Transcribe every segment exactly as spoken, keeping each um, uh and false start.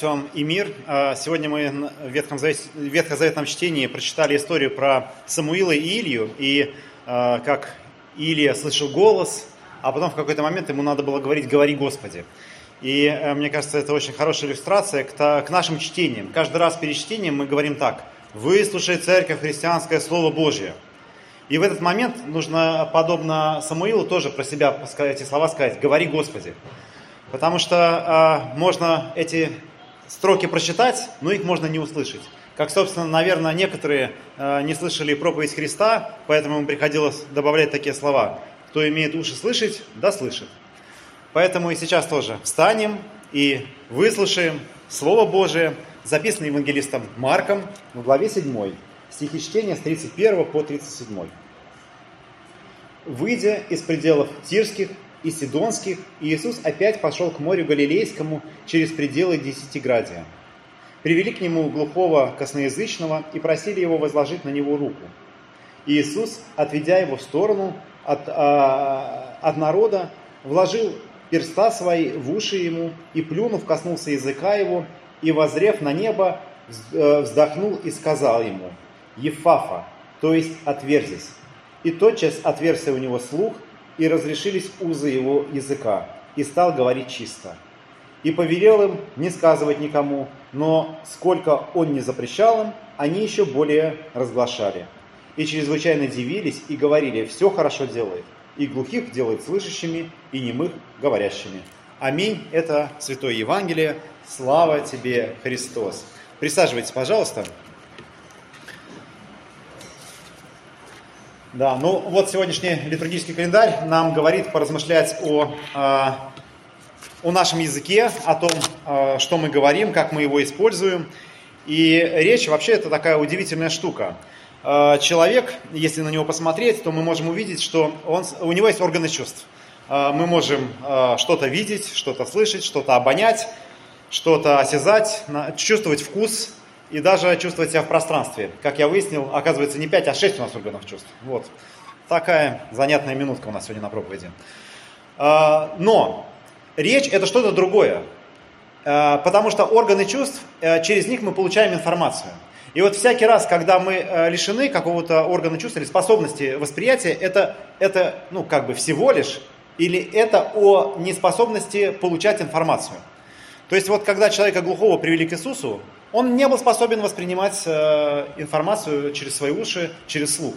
Вам и мир. Сегодня мы в Ветхозаветном чтении прочитали историю про Самуила и Илью, и как Илья слышал голос, а потом в какой-то момент ему надо было говорить «Говори, Господи». И мне кажется, это очень хорошая иллюстрация к нашим чтениям. Каждый раз перед чтением мы говорим так: «Выслушай, Церковь, христианское Слово Божье». И в этот момент нужно, подобно Самуилу, тоже про себя эти слова сказать «Говори, Господи». Потому что можно эти строки прочитать, но их можно не услышать. Как, собственно, наверное, некоторые не слышали проповедь Христа, поэтому им приходилось добавлять такие слова. Кто имеет уши слышать, да слышит. Поэтому и сейчас тоже встанем и выслушаем Слово Божие, записанное евангелистом Марком в главе седьмой, стихи чтения с тридцать первого по тридцать седьмой. «Выйдя из пределов Тирских и Сидонских, Иисус опять пошел к морю Галилейскому через пределы Десятиградия. Привели к нему глухого косноязычного и просили его возложить на него руку. Иисус, отведя его в сторону от, а, от народа, вложил перста свои в уши ему и, плюнув, коснулся языка его и, воззрев на небо, вздохнул и сказал ему: «Ефафа», то есть «отверзись». И тотчас отверзся у него слух, и разрешились узы его языка, и стал говорить чисто. И повелел им не сказывать никому, но сколько он не запрещал им, они еще более разглашали. И чрезвычайно дивились и говорили: «Все хорошо делает, и глухих делает слышащими, и немых говорящими». Аминь. Это Святое Евангелие. Слава тебе, Христос! Присаживайтесь, пожалуйста. Да, ну вот сегодняшний литургический календарь нам говорит поразмышлять о, о нашем языке, о том, что мы говорим, как мы его используем. И речь вообще это такая удивительная штука. Человек, если на него посмотреть, то мы можем увидеть, что он, у него есть органы чувств. Мы можем что-то видеть, что-то слышать, что-то обонять, что-то осязать, чувствовать вкус. И даже чувствовать себя в пространстве. Как я выяснил, оказывается, не пять, а шесть у нас органов чувств. Вот. Такая занятная минутка у нас сегодня на проповеди. Но речь – это что-то другое. Потому что органы чувств, через них мы получаем информацию. И вот всякий раз, когда мы лишены какого-то органа чувств или способности восприятия, это, это ну, как бы всего лишь, или это о неспособности получать информацию. То есть вот когда человека глухого привели к Иисусу, он не был способен воспринимать э, информацию через свои уши, через слух.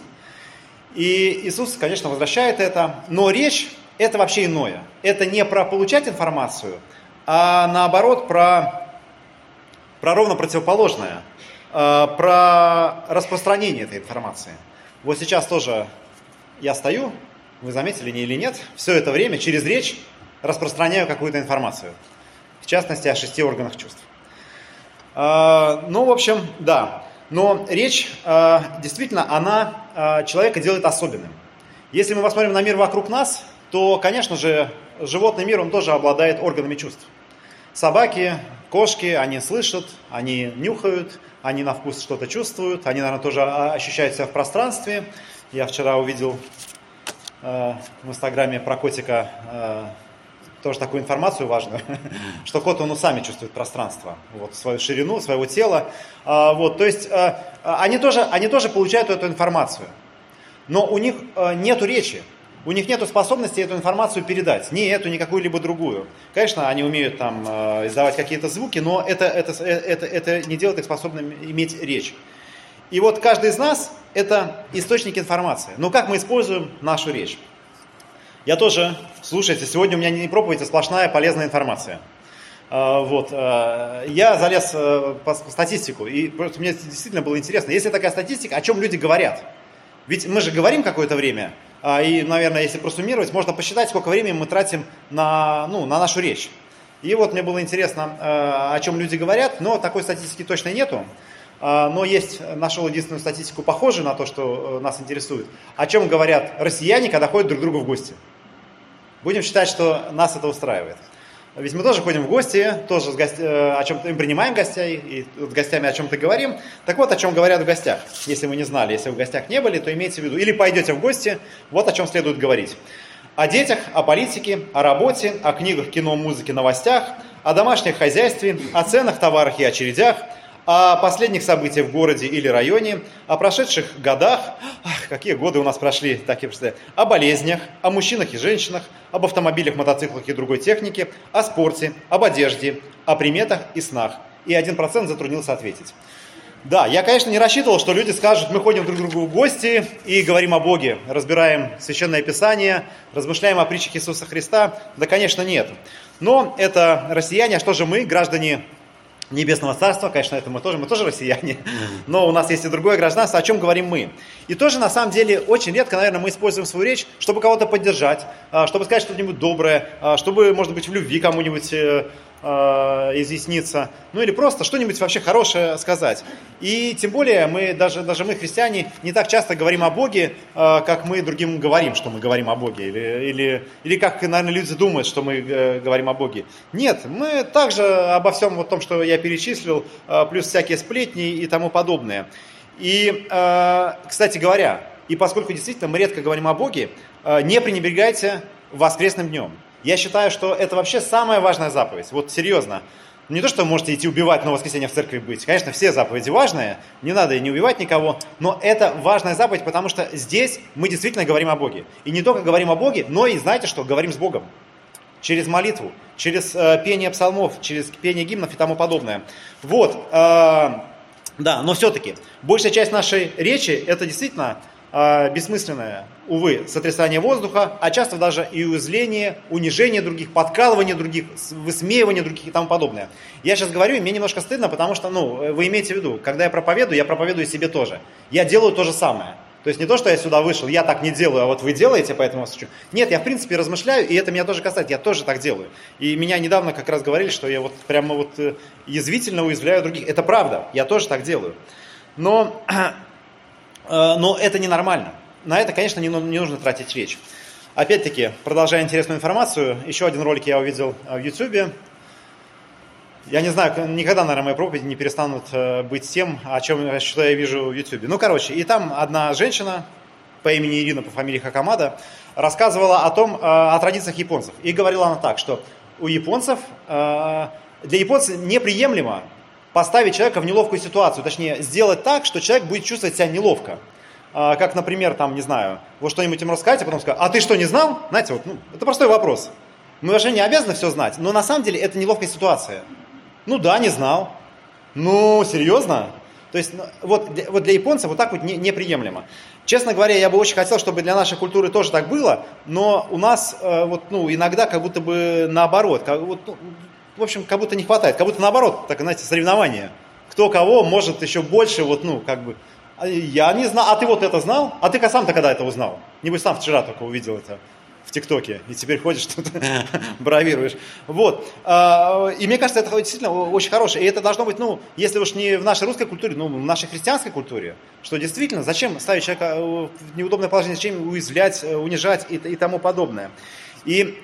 И Иисус, конечно, возвращает это, но речь – это вообще иное. Это не про получать информацию, а наоборот про, про ровно противоположное, э, про распространение этой информации. Вот сейчас тоже я стою, вы заметили или нет, все это время через речь распространяю какую-то информацию, в частности, о шести органах чувств. Ну, в общем, да. Но речь, действительно, она человека делает особенным. Если мы посмотрим на мир вокруг нас, то, конечно же, животный мир, он тоже обладает органами чувств. Собаки, кошки, они слышат, они нюхают, они на вкус что-то чувствуют, они, наверное, тоже ощущают себя в пространстве. Я вчера увидел в Инстаграме про котика... Тоже такую информацию важную, mm-hmm. что кот, он сами чувствует пространство, вот, свою ширину, своего тела. А, вот, то есть а, они, тоже, они тоже получают эту информацию, но у них а, нету речи, у них нету способности эту информацию передать, ни эту, ни какую-либо другую. Конечно, они умеют там а, издавать какие-то звуки, но это, это, это, это не делает их способным иметь речь. И вот каждый из нас – это источник информации. Но как мы используем нашу речь? Я тоже, слушайте, сегодня у меня не проповедь, а сплошная полезная информация. Вот. Я залез по статистику, и просто мне действительно было интересно, есть ли такая статистика, о чем люди говорят. Ведь мы же говорим какое-то время, и, наверное, если просуммировать, можно посчитать, сколько времени мы тратим на, ну, на нашу речь. И вот мне было интересно, о чем люди говорят, но такой статистики точно нету. Но есть, нашел единственную статистику, похожую на то, что нас интересует. О чем говорят россияне, когда ходят друг к другу в гости. Будем считать, что нас это устраивает. Ведь мы тоже ходим в гости, тоже с гостя... о чем-то принимаем гостей, и с гостями о чем-то говорим. Так вот, о чем говорят в гостях. Если вы не знали, если вы в гостях не были, то имейте в виду. Или пойдете в гости, вот о чем следует говорить. О детях, о политике, о работе, о книгах, кино, музыке, новостях, о домашнем хозяйстве, о ценах, товарах и очередях, о последних событиях в городе или районе, о прошедших годах, ах, какие годы у нас прошли, так и представляю, о болезнях, о мужчинах и женщинах, об автомобилях, мотоциклах и другой технике, о спорте, об одежде, о приметах и снах. И один процент затруднился ответить. Да, я, конечно, не рассчитывал, что люди скажут, мы ходим друг к другу в гости и говорим о Боге, разбираем Священное Писание, размышляем о притчах Иисуса Христа. Да, конечно, нет. Но это россияне, а что же мы, граждане Небесного Царства, конечно, это мы тоже, мы тоже россияне, но у нас есть и другое гражданство, о чем говорим мы. И тоже, на самом деле, очень редко, наверное, мы используем свою речь, чтобы кого-то поддержать, чтобы сказать что-нибудь доброе, чтобы, может быть, в любви кому-нибудь изъясниться, ну или просто что-нибудь вообще хорошее сказать. И тем более, мы, даже, даже мы, христиане, не так часто говорим о Боге, как мы другим говорим, что мы говорим о Боге, или, или, или как, наверное, люди думают, что мы говорим о Боге. Нет, мы также обо всем вот том, что я перечислил, плюс всякие сплетни и тому подобное. И, кстати говоря, и поскольку действительно мы редко говорим о Боге, не пренебрегайте воскресным днем. Я считаю, что это вообще самая важная заповедь, вот серьезно. Не то, что вы можете идти убивать, но в воскресенье в церкви быть. Конечно, все заповеди важные, не надо и не убивать никого, но это важная заповедь, потому что здесь мы действительно говорим о Боге. И не только говорим о Боге, но и, знаете что, говорим с Богом. Через молитву, через э, пение псалмов, через пение гимнов и тому подобное. Вот, э, да, но все-таки большая часть нашей речи это действительно э, бессмысленное, увы, сотрясание воздуха, а часто даже и уязвление, унижение других, подкалывание других, высмеивание других и тому подобное. Я сейчас говорю, и мне немножко стыдно, потому что, ну, вы имеете в виду, когда я проповедую, я проповедую себе тоже. Я делаю то же самое. То есть не то, что я сюда вышел, я так не делаю, а вот вы делаете, поэтому вас учу. Нет, я в принципе размышляю, и это меня тоже касается, я тоже так делаю. И меня недавно как раз говорили, что я вот прямо вот язвительно уязвляю других. Это правда, я тоже так делаю. Но, но это ненормально. На это, конечно, не, не нужно тратить речь. Опять-таки, продолжая интересную информацию, еще один ролик я увидел в YouTube. Я не знаю, никогда, наверное, мои проповеди не перестанут быть тем, о чем, что я вижу в Ютубе. Ну, короче, и там одна женщина по имени Ирина, по фамилии Хакамада, рассказывала о том, о традициях японцев. И говорила она так, что у японцев, для японцев неприемлемо поставить человека в неловкую ситуацию. Точнее, сделать так, что человек будет чувствовать себя неловко. Как, например, там, не знаю, вы что-нибудь им расскажете, а потом скажете, а ты что, не знал? Знаете, вот, ну, это простой вопрос. Мы вообще не обязаны все знать, но на самом деле это неловкая ситуация. Ну да, не знал. Ну, серьезно? То есть вот для, вот для японцев вот так вот не, неприемлемо. Честно говоря, я бы очень хотел, чтобы для нашей культуры тоже так было, но у нас э, вот, ну, иногда как будто бы наоборот. Как, вот, ну, в общем, как будто не хватает. Как будто наоборот, так, знаете, соревнования. Кто кого может еще больше, вот, ну, как бы, я не знал, а ты вот это знал? А ты сам-то когда это узнал? Небось, сам вчера только увидел это в ТикТоке, и теперь ходишь тут, бравируешь. Вот. И мне кажется, это действительно очень хорошее. И это должно быть, ну, если уж не в нашей русской культуре, но в нашей христианской культуре, что действительно, зачем ставить человека в неудобное положение, зачем уязвлять, унижать и, и тому подобное. И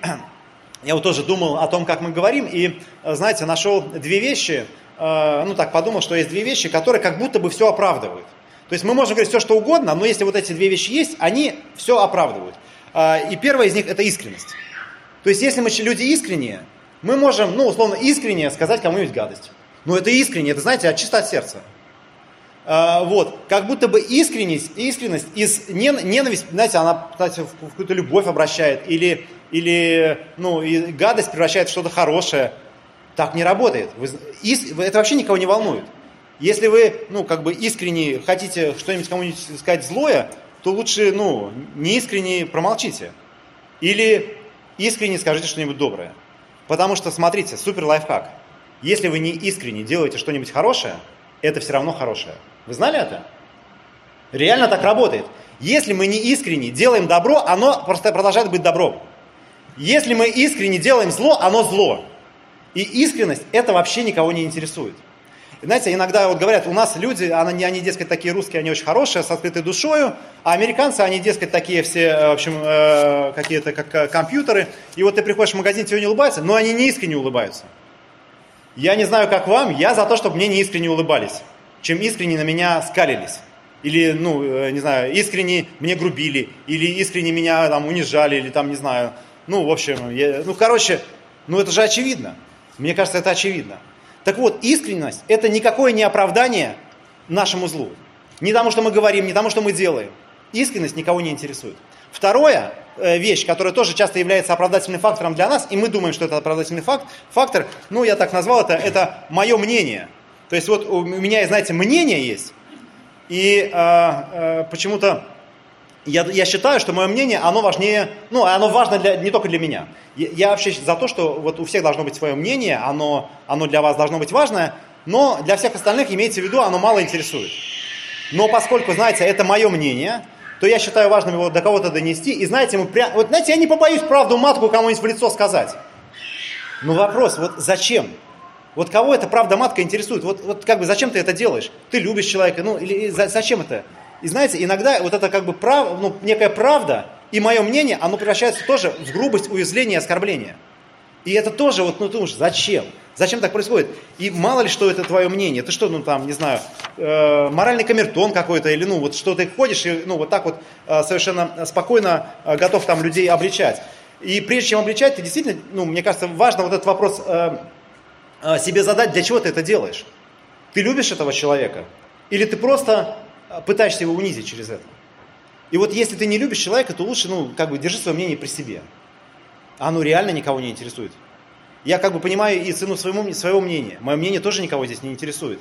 я вот тоже думал о том, как мы говорим, и, знаете, нашел две вещи, ну, так подумал, что есть две вещи, которые как будто бы все оправдывают. То есть мы можем говорить все, что угодно, но если вот эти две вещи есть, они все оправдывают. И первое из них – это искренность. То есть, если мы люди искренние, мы можем, ну, условно, искренне сказать кому-нибудь гадость. Но это искренне, это, знаете, чисто от сердца. Вот, как будто бы искренность, искренность из ненависти, знаете, она, кстати, в какую-то любовь обращает, или, или ну, и гадость превращает в что-то хорошее. Так не работает. Это вообще никого не волнует. Если вы, ну, как бы искренне хотите что-нибудь кому-нибудь сказать злое, то лучше, ну, неискренне промолчите. Или искренне скажите что-нибудь доброе. Потому что, смотрите, супер лайфхак. Если вы не искренне делаете что-нибудь хорошее, это все равно хорошее. Вы знали это? Реально так работает. Если мы не искренне делаем добро, оно просто продолжает быть добром. Если мы искренне делаем зло, оно зло. И искренность это вообще никого не интересует. Знаете, иногда вот говорят, у нас люди, они, они, дескать, такие русские, они очень хорошие, с открытой душою, а американцы, они, дескать, такие все, в общем, э, какие-то как компьютеры. И вот ты приходишь в магазин, тебе не улыбаются, но они не искренне улыбаются. Я не знаю, как вам, я за то, чтобы мне не искренне улыбались, чем искренне на меня скалились. или, ну, не знаю, искренне мне грубили, или искренне меня там унижали, или там, не знаю, ну, в общем, я, ну, короче, ну, это же очевидно. Мне кажется, это очевидно. Так вот, искренность – это никакое не оправдание нашему злу. Не тому, что мы говорим, не тому, что мы делаем. Искренность никого не интересует. Вторая вещь, которая тоже часто является оправдательным фактором для нас, и мы думаем, что это оправдательный факт, фактор, ну, я так назвал это, это мое мнение. То есть вот у меня, знаете, мнение есть, и а, а, почему-то я, я считаю, что мое мнение, оно важнее, ну, оно важно для, не только для меня. Я, я вообще за то, что вот у всех должно быть свое мнение, оно, оно для вас должно быть важное, но для всех остальных, имейте в виду, оно мало интересует. Но поскольку, знаете, это мое мнение, то я считаю важным его до кого-то донести. И знаете, мы прям, вот, знаете, я не побоюсь правду матку кому-нибудь в лицо сказать. Но вопрос, вот зачем? Вот кого эта правда матка интересует? Вот, вот как бы зачем ты это делаешь? Ты любишь человека, ну или за, зачем это? И знаете, иногда вот это как бы прав, ну, некая правда и мое мнение, оно превращается тоже в грубость, уязвление, оскорбление. И это тоже вот, ну ты думаешь, зачем? Зачем так происходит? И мало ли, что это твое мнение. Ты что, ну там, не знаю, э, моральный камертон какой-то, или ну вот что ты ходишь, и ну вот так вот э, совершенно спокойно э, готов там людей обличать. И прежде чем обличать, ты действительно, ну мне кажется, важно вот этот вопрос э, э, себе задать, для чего ты это делаешь. Ты любишь этого человека? Или ты просто пытаешься его унизить через это? И вот если ты не любишь человека, то лучше, ну как бы держи свое мнение при себе. Оно реально никого не интересует. Я как бы понимаю и цену своему, своего мнения. Мое мнение тоже никого здесь не интересует.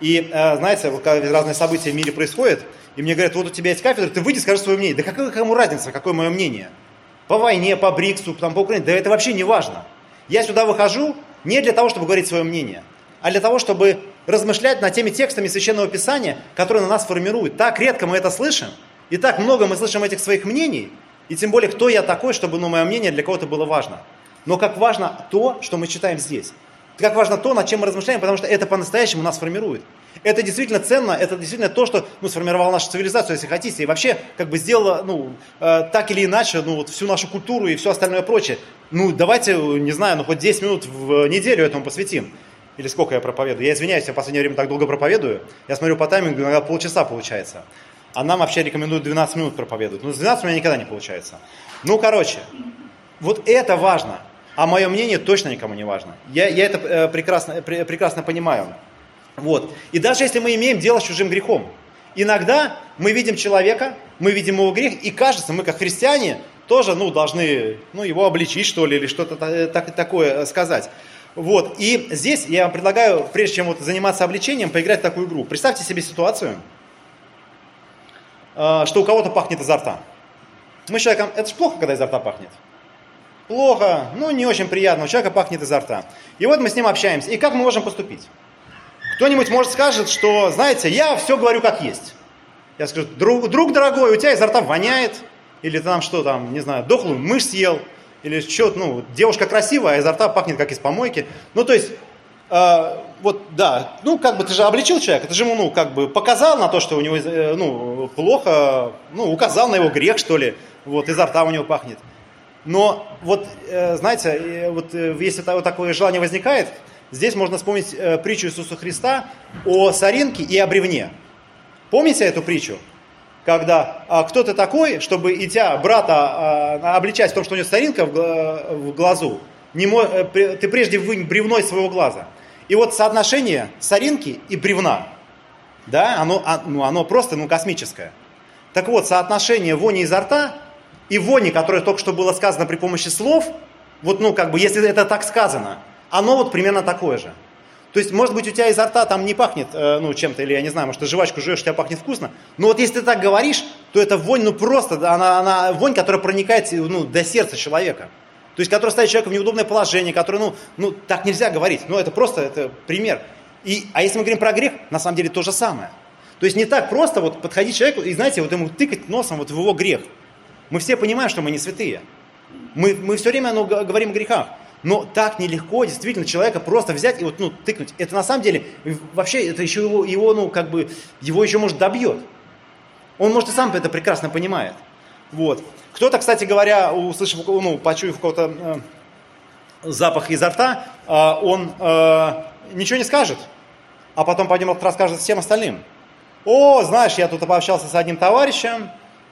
И э, знаете, вот когда разные события в мире происходят, и мне говорят, вот у тебя есть кафедра, ты выйди, скажи свое мнение. Да какая кому разница, какое мое мнение? По войне, по Бриксу, там, по Украине, да это вообще не важно. Я сюда выхожу не для того, чтобы говорить свое мнение, а для того, чтобы размышлять над теми текстами Священного Писания, которые на нас формируют. Так редко мы это слышим, и так много мы слышим этих своих мнений, и тем более, кто я такой, чтобы ну, мое мнение для кого-то было важно. Но как важно то, что мы читаем здесь. Как важно то, над чем мы размышляем, потому что это по-настоящему нас формирует. Это действительно ценно, это действительно то, что ну, сформировало нашу цивилизацию, если хотите, и вообще как бы сделало ну, э, так или иначе ну, вот, всю нашу культуру и все остальное прочее. Ну давайте, не знаю, ну хоть десять минут в неделю этому посвятим. Или сколько я проповедую. Я извиняюсь, я в последнее время так долго проповедую. Я смотрю по таймингу, иногда полчаса получается. А нам вообще рекомендуют двенадцать минут проповедовать. Ну, с двенадцать у меня никогда не получается. Ну, короче, вот это важно. А мое мнение точно никому не важно. Я, я это э, прекрасно, пр- прекрасно понимаю. Вот. И даже если мы имеем дело с чужим грехом, иногда мы видим человека, мы видим его грех, и кажется, мы как христиане тоже ну, должны ну, его обличить, что ли, или что-то так, такое сказать. Вот. И здесь я вам предлагаю, прежде чем вот заниматься обличением, поиграть в такую игру. Представьте себе ситуацию, что у кого-то пахнет изо рта. Мы с человеком... Это же плохо, когда изо рта пахнет. Плохо, ну не очень приятно, у человека пахнет изо рта. И вот мы с ним общаемся. И как мы можем поступить? Кто-нибудь, может, скажет, что, знаете, я все говорю как есть. Я скажу, друг, друг дорогой, у тебя изо рта воняет. Или там что там, не знаю, дохлую мышь съел. Или что-то, ну, девушка красивая, а изо рта пахнет как из помойки. Ну, то есть... Э, вот, да, ну, как бы ты же обличил человека, ты же ему, ну, как бы показал на то, что у него, ну, плохо, ну, указал на его грех, что ли, вот, изо рта у него пахнет. Но вот, знаете, вот если такое желание возникает, здесь можно вспомнить притчу Иисуса Христа о соринке и о бревне. Помните эту притчу? Когда а, кто ты такой, чтобы, идя брата а, обличать в том, что у него соринка в, в глазу, не мо, ты прежде вынь бревно из своего глаза. И вот соотношение соринки и бревна, да, оно, оно, оно просто ну, космическое. Так вот, соотношение вони изо рта и вони, которое только что было сказано при помощи слов, вот, ну, как бы, если это так сказано, оно вот примерно такое же. То есть, может быть, у тебя изо рта там не пахнет, э, ну, чем-то, или, я не знаю, может, ты жвачку жуешь, у тебя пахнет вкусно, но вот если ты так говоришь, то эта вонь, ну, просто, она, она вонь, которая проникает, ну, до сердца человека. То есть, который ставит человека в неудобное положение, который, ну, ну так нельзя говорить. Ну, это просто это пример. И, а если мы говорим про грех, на самом деле то же самое. То есть, не так просто вот подходить человеку и, знаете, вот ему тыкать носом вот в его грех. Мы все понимаем, что мы не святые. Мы, мы все время ну, говорим о грехах. Но так нелегко действительно человека просто взять и вот, ну, тыкнуть. Это на самом деле, вообще, это еще его, его ну, как бы, его еще, может, добьет. Он, может, и сам это прекрасно понимает. Вот. Кто-то, кстати говоря, услышав, ну, почуяв какой-то э, запах изо рта, э, он э, ничего не скажет, а потом пойдет расскажет всем остальным. О, знаешь, я тут пообщался с одним товарищем,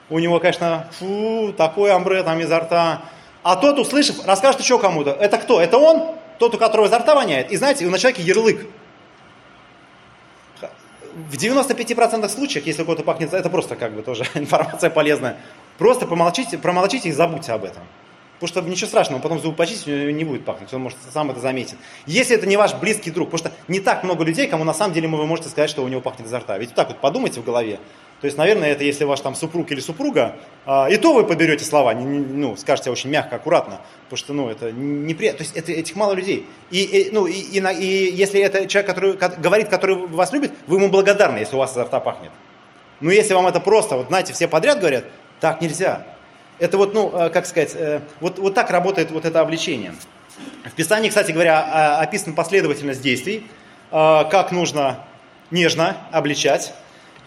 у него, конечно, фу, такой амбре там изо рта. А тот, услышав, расскажет еще кому-то. Это кто? Это он? Тот, у которого изо рта воняет. И знаете, на человеке ярлык. В девяноста пяти процентах случаев, если у кого-то пахнет, это просто как бы тоже информация полезная. Просто помолчите, промолчите и забудьте об этом. Потому что ничего страшного, потом зубы почистить, у него не будет пахнуть, он, может, сам это заметит. Если это не ваш близкий друг, потому что не так много людей, кому на самом деле вы можете сказать, что у него пахнет изо рта. Ведь вот так вот подумайте в голове. То есть, наверное, это если ваш там супруг или супруга, а, и то вы подберете слова, не, не, ну, скажете очень мягко, аккуратно, потому что, ну, это неприятно, то есть это, этих мало людей. И, и, ну, и, и, и если это человек, который как, говорит, который вас любит, вы ему благодарны, если у вас изо рта пахнет. Но если вам это просто, вот знаете, все подряд говорят, так нельзя. Это вот, ну, как сказать, вот, вот так работает вот это обличение. В Писании, кстати говоря, описана последовательность действий, как нужно нежно обличать.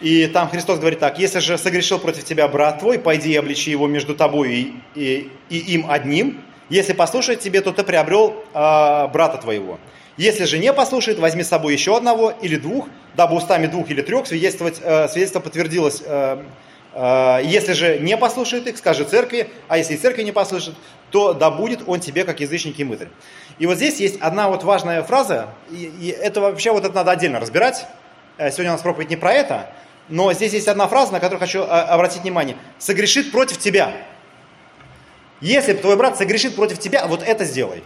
И там Христос говорит так: «Если же согрешил против тебя брат твой, пойди и обличи его между тобой и, и, и им одним. Если послушает тебе, то ты приобрел э, брата твоего. Если же не послушает, возьми с собой еще одного или двух, дабы устами двух или трех свидетельствовать, э, свидетельство подтвердилось». Э, Если же не послушает их, скажи церкви, а если и церкви не послушает, то да будет он тебе, как язычник и мытарь. И вот здесь есть одна вот важная фраза, и, и это вообще вот это надо отдельно разбирать. Сегодня у нас проповедь не про это, но здесь есть одна фраза, на которую хочу обратить внимание. Согрешит против тебя. Если твой брат согрешит против тебя, вот это сделай.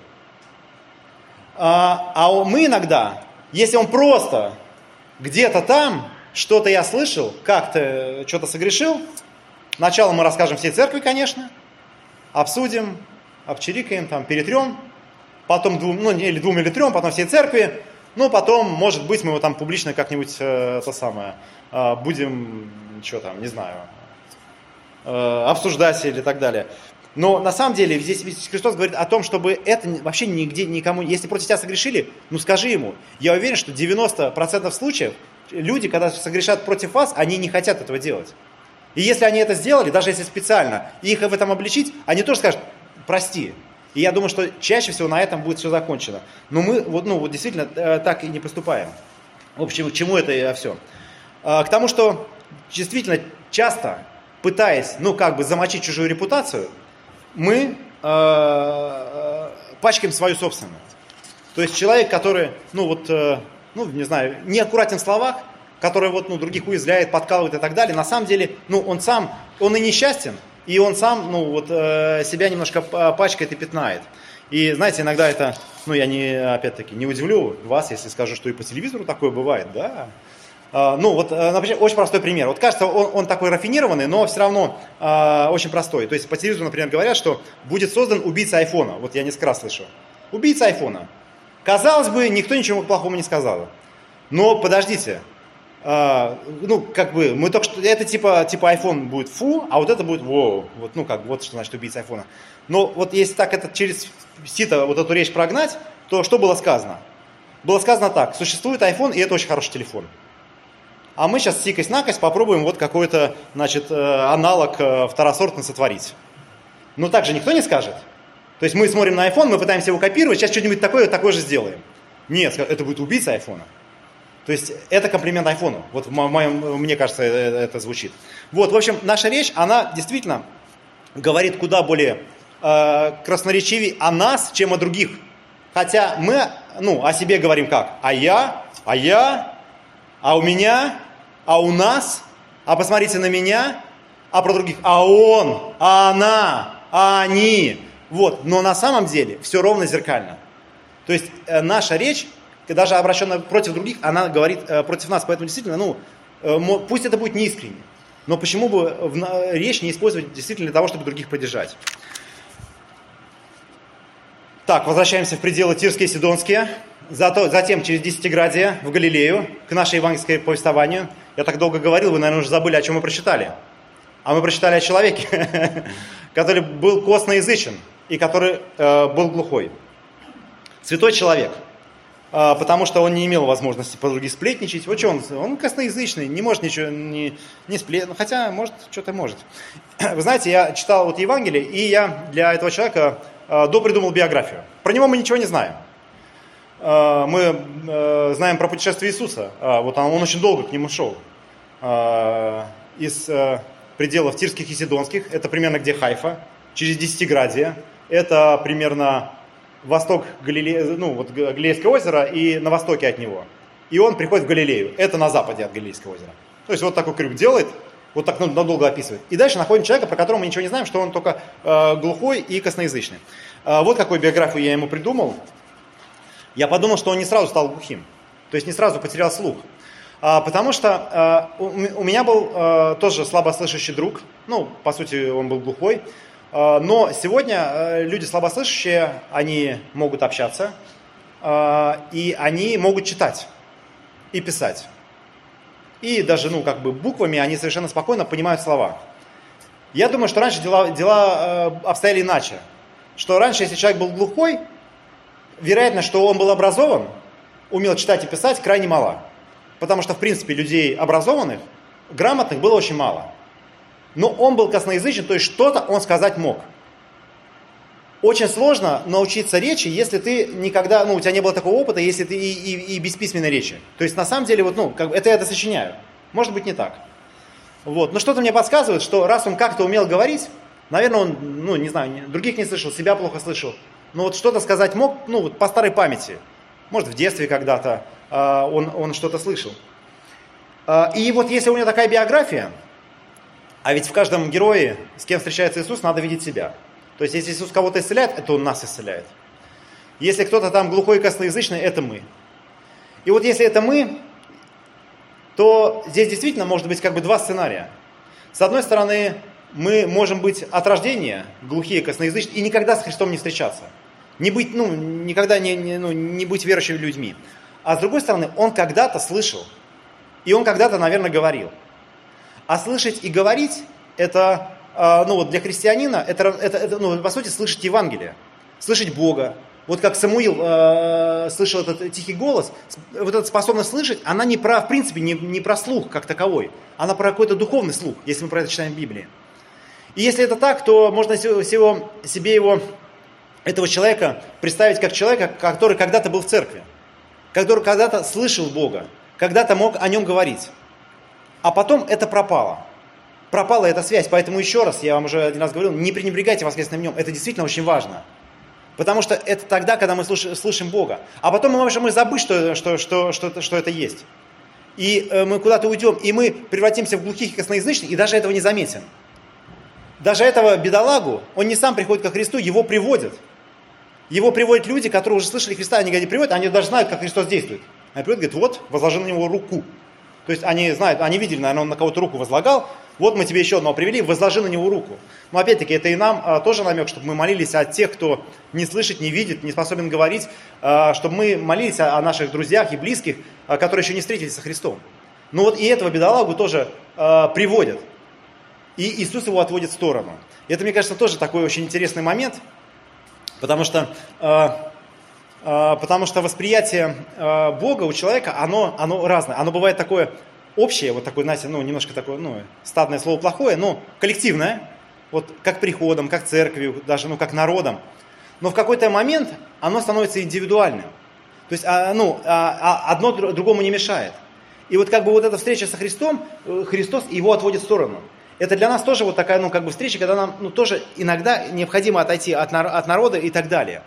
А, а мы иногда, если он просто где-то там, что-то я слышал, как-то что-то согрешил. Сначала мы расскажем всей церкви, конечно, обсудим, обчирикаем, там, перетрем, потом двум, ну, или двум или трем, потом всей церкви, ну, потом, может быть, мы его там публично как-нибудь, э, то самое, э, будем, что там, не знаю, э, обсуждать или так далее. Но на самом деле здесь Христос говорит о том, чтобы это вообще нигде никому, если против тебя согрешили, ну, скажи ему. Я уверен, что девяносто процентов случаев люди, когда согрешат против вас, они не хотят этого делать. И если они это сделали, даже если специально, и их в этом обличить, они тоже скажут: прости. И я думаю, что чаще всего на этом будет все закончено. Но мы вот, ну, вот действительно так и не поступаем. В общем, к чему это и все? К тому, что действительно часто, пытаясь, ну, как бы замочить чужую репутацию, мы пачкаем свою собственную. То есть человек, который, ну вот... ну, не знаю, неаккуратен в словах, который вот, ну, других уязвляет, подкалывает и так далее, на самом деле, ну, он сам, он и несчастен, и он сам, ну, вот, э, себя немножко пачкает и пятнает. И, знаете, иногда это, ну, я не, опять-таки, не удивлю вас, если скажу, что и по телевизору такое бывает, да. Э, ну, вот, например, очень простой пример. Вот, кажется, он, он такой рафинированный, но все равно э, очень простой. То есть по телевизору, например, говорят, что будет создан убийца айфона. Вот я несколько раз слышу. Убийца айфона. Казалось бы, никто ничего плохого не сказал. Но подождите, э, ну, как бы, мы только что, это типа, типа iPhone будет фу, а вот это будет воу. Вот, ну, как, вот что значит убийца айфона. Но вот если так это через сито вот эту речь прогнать, то что было сказано? Было сказано так: существует iPhone, и это очень хороший телефон. А мы сейчас сикость-накость попробуем вот какой-то, значит, аналог второсортный сотворить. Но так же никто не скажет. То есть мы смотрим на iPhone, мы пытаемся его копировать, сейчас что-нибудь такое, такое же сделаем. Нет, это будет убийца айфона. То есть это комплимент айфону. Вот в моем, мне кажется, это звучит. Вот, в общем, наша речь, она действительно говорит куда более э, красноречивее о нас, чем о других. Хотя мы, ну, о себе говорим как? А я, а я, а у меня, а у нас, а посмотрите на меня, а про других. А он, а она, а они... Вот, но на самом деле все ровно зеркально. То есть э, наша речь, даже обращенная против других, она говорит э, против нас. Поэтому действительно, ну, э, пусть это будет неискренне, но почему бы в, на, речь не использовать действительно для того, чтобы других поддержать. Так, возвращаемся в пределы Тирские и Сидонские. Зато, затем через Десятиградия в Галилею, к нашей евангельской повествованию. Я так долго говорил, вы, наверное, уже забыли, о чем мы прочитали. А мы прочитали о человеке, который был косноязычен и который э, был глухой. Святой человек, э, потому что он не имел возможности по-друге сплетничать. Вот что он, он косноязычный, не может ничего, не, не сплетничать, хотя, может, что-то может. Вы знаете, я читал вот Евангелие, и я для этого человека э, допридумал биографию. Про него мы ничего не знаем. Э, мы э, знаем про путешествие Иисуса, э, вот он, он очень долго к нему шел. из пределов Тирских и Сидонских, это примерно где Хайфа, через Десятиградия, это примерно восток Галиле... ну, вот Галилейское озеро и на востоке от него. И он приходит в Галилею, это на западе от Галилейского озера. То есть вот такой крюк делает, вот так надолго описывает. И дальше находим человека, про которого мы ничего не знаем, что он только э, глухой и косноязычный. Э, вот какую биографию я ему придумал. Я подумал, что он не сразу стал глухим, то есть не сразу потерял слух. А, потому что э, у, у меня был э, тоже слабослышащий друг, ну, по сути, он был глухой. Э, но сегодня э, люди слабослышащие, они могут общаться, э, и они могут читать и писать. И даже, ну, как бы буквами они совершенно спокойно понимают слова. Я думаю, что раньше дела, дела э, обстояли иначе. Что раньше, если человек был глухой, вероятно, что он был образован, умел читать и писать, крайне мало. Потому что, в принципе, людей образованных, грамотных было очень мало. Но он был косноязычен, то есть что-то он сказать мог. Очень сложно научиться речи, если ты никогда, ну, у тебя не было такого опыта, если ты и, и, и без письменной речи. То есть, на самом деле, вот, ну, как, это я это сочиняю. Может быть, не так. Вот. Но что-то мне подсказывает, что раз он как-то умел говорить, наверное, он, ну, не знаю, других не слышал, себя плохо слышал. Но вот что-то сказать мог, ну, вот по старой памяти. Может, в детстве когда-то э, он, он что-то слышал. Э, и вот если у него такая биография, а ведь в каждом герое, с кем встречается Иисус, надо видеть себя. То есть, если Иисус кого-то исцеляет, это Он нас исцеляет. Если кто-то там глухой и косноязычный, это мы. И вот если это мы, то здесь действительно может быть как бы два сценария. С одной стороны, мы можем быть от рождения глухие и косноязычные и никогда с Христом не встречаться. Не быть, ну, никогда не, не, ну, не быть верующими людьми. А с другой стороны, он когда-то слышал. И он когда-то, наверное, говорил. А слышать и говорить, это, э, ну, вот для христианина, это, это, это ну, по сути, слышать Евангелие. Слышать Бога. Вот как Самуил э, слышал этот тихий голос, вот эта способность слышать, она не про, в принципе, не, не про слух как таковой. Она про какой-то духовный слух, если мы про это читаем в Библии. И если это так, то можно всего, себе его... этого человека представить как человека, который когда-то был в церкви, который когда-то слышал Бога, когда-то мог о нем говорить. А потом это пропало. Пропала эта связь. Поэтому еще раз, я вам уже один раз говорил, не пренебрегайте воскресным днем. Это действительно очень важно. Потому что это тогда, когда мы слышим Бога. А потом мы можем забыть, что, что, что, что, что это есть. И мы куда-то уйдем, и мы превратимся в глухих и косноязычных, и даже этого не заметим. Даже этого бедолагу, он не сам приходит ко Христу, его приводят. Его приводят люди, которые уже слышали Христа, они не приводят, они даже знают, как Христос действует. Они приводят, говорят, вот, возложи на него руку. То есть они знают, они видели, наверное, он на кого-то руку возлагал, вот мы тебе еще одного привели, возложи на него руку. Но опять-таки, это и нам а, тоже намек, чтобы мы молились о тех, кто не слышит, не видит, не способен говорить, а, чтобы мы молились о, о наших друзьях и близких, а, которые еще не встретились со Христом. Но вот и этого бедолагу тоже а, приводят. И Иисус его отводит в сторону. Это, мне кажется, тоже такой очень интересный момент, потому что, э, э, потому что восприятие э, Бога у человека, оно, оно разное. Оно бывает такое общее, вот такое, знаете, ну, немножко такое, ну, стадное слово плохое, но коллективное, вот как приходом, как церковью, даже, ну, как народом. Но в какой-то момент оно становится индивидуальным. То есть, а, ну, а, а одно другому не мешает. И вот как бы вот эта встреча со Христом, Христос его отводит в сторону. Это для нас тоже вот такая, ну, как бы встреча, когда нам, ну, тоже иногда необходимо отойти от, нар- от народа и так далее.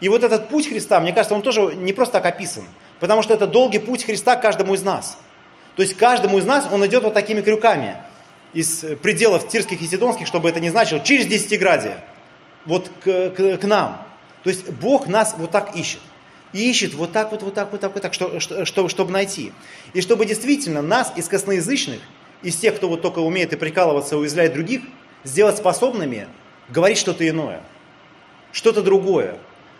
И вот этот путь Христа, мне кажется, он тоже не просто так описан, потому что это долгий путь Христа каждому из нас. То есть каждому из нас он идет вот такими крюками из пределов Тирских и Сидонских, чтобы это не значило, через Десятиградие, вот к, к, к нам. То есть Бог нас вот так ищет. И ищет вот так вот, вот так вот, так вот, так, что, что, что, чтобы найти. И чтобы действительно нас из косноязычных, из тех, кто вот только умеет и прикалываться, уязвлять других, сделать способными говорить что-то иное, что-то другое,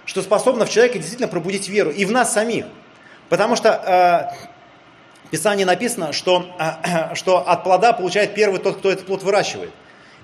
что способно в человеке действительно пробудить веру и в нас самих. Потому что э, в Писании написано, что, э, что от плода получает первый тот, кто этот плод выращивает.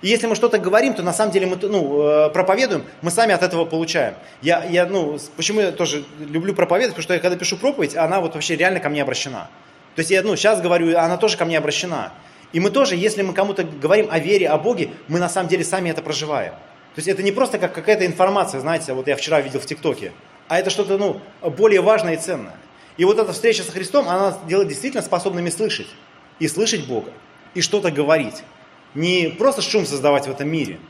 И если мы что-то говорим, то на самом деле мы ну, проповедуем, мы сами от этого получаем. Я, я, ну, почему я тоже люблю проповедовать? Потому что я когда пишу проповедь, она вот вообще реально ко мне обращена. То есть я ну, сейчас говорю, она тоже ко мне обращена. И мы тоже, если мы кому-то говорим о вере, о Боге, мы на самом деле сами это проживаем. То есть это не просто как какая-то информация, знаете, вот я вчера видел в ТикТоке, а это что-то ну, более важное и ценное. И вот эта встреча со Христом, она нас делает действительно способными слышать, и слышать Бога, и что-то говорить. Не просто шум создавать в этом мире.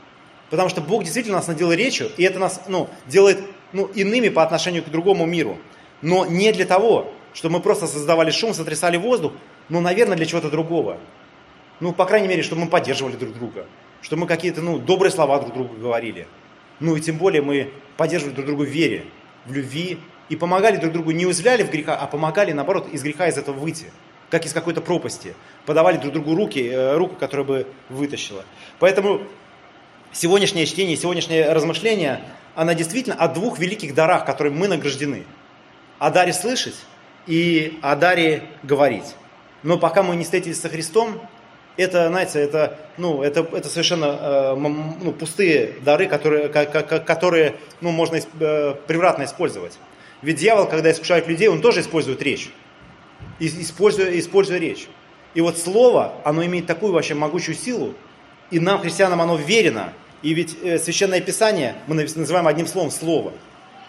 Потому что Бог действительно нас наделил речью, и это нас ну, делает ну, иными по отношению к другому миру. Но не для того, чтобы мы просто создавали шум, сотрясали воздух, но, наверное, для чего-то другого. Ну, по крайней мере, чтобы мы поддерживали друг друга, чтобы мы какие-то ну, добрые слова друг другу говорили. Ну и тем более мы поддерживали друг друга в вере, в любви, и помогали друг другу, не уязвляли в греха, а помогали, наоборот, из греха из этого выйти, как из какой-то пропасти. Подавали друг другу руки, руку, которая бы вытащила. Поэтому сегодняшнее чтение, сегодняшнее размышление, оно действительно о двух великих дарах, которыми мы награждены. О даре слышать и о даре говорить. Но пока мы не встретились со Христом, это, знаете, это, ну, это, это совершенно э, ну, пустые дары, которые, которые ну, можно э, превратно использовать. Ведь дьявол, когда искушает людей, он тоже использует речь. Используя, используя речь. И вот слово, оно имеет такую вообще могучую силу, и нам, христианам, оно верено. И ведь э, Священное Писание мы называем одним словом «слово»,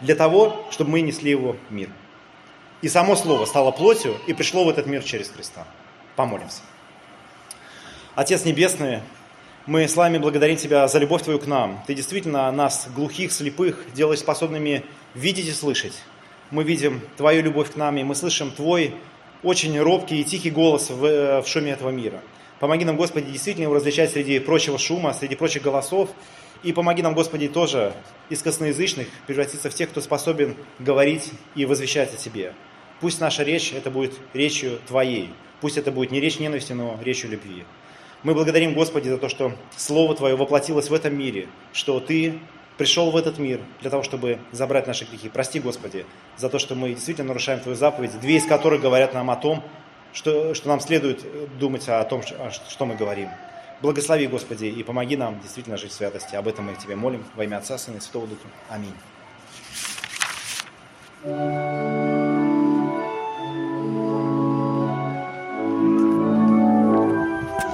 для того, чтобы мы несли его в мир. И само слово стало плотью и пришло в этот мир через Христа. Помолимся. Отец Небесный, мы с вами благодарим Тебя за любовь Твою к нам. Ты действительно нас, глухих, слепых, делаешь способными видеть и слышать. Мы видим Твою любовь к нам, и мы слышим Твой очень робкий и тихий голос в, в шуме этого мира. Помоги нам, Господи, действительно его различать среди прочего шума, среди прочих голосов. И помоги нам, Господи, тоже из косноязычных превратиться в тех, кто способен говорить и возвещать о Тебе. Пусть наша речь, это будет речью Твоей. Пусть это будет не речь ненависти, но речью любви. Мы благодарим, Господи, за то, что Слово Твое воплотилось в этом мире, что Ты пришел в этот мир для того, чтобы забрать наши грехи. Прости, Господи, за то, что мы действительно нарушаем Твою заповедь, две из которых говорят нам о том, что, что нам следует думать о том, что, что мы говорим. Благослови, Господи, и помоги нам действительно жить в святости. Об этом мы Тебе молим во имя Отца, Сына и Святого Духа. Аминь.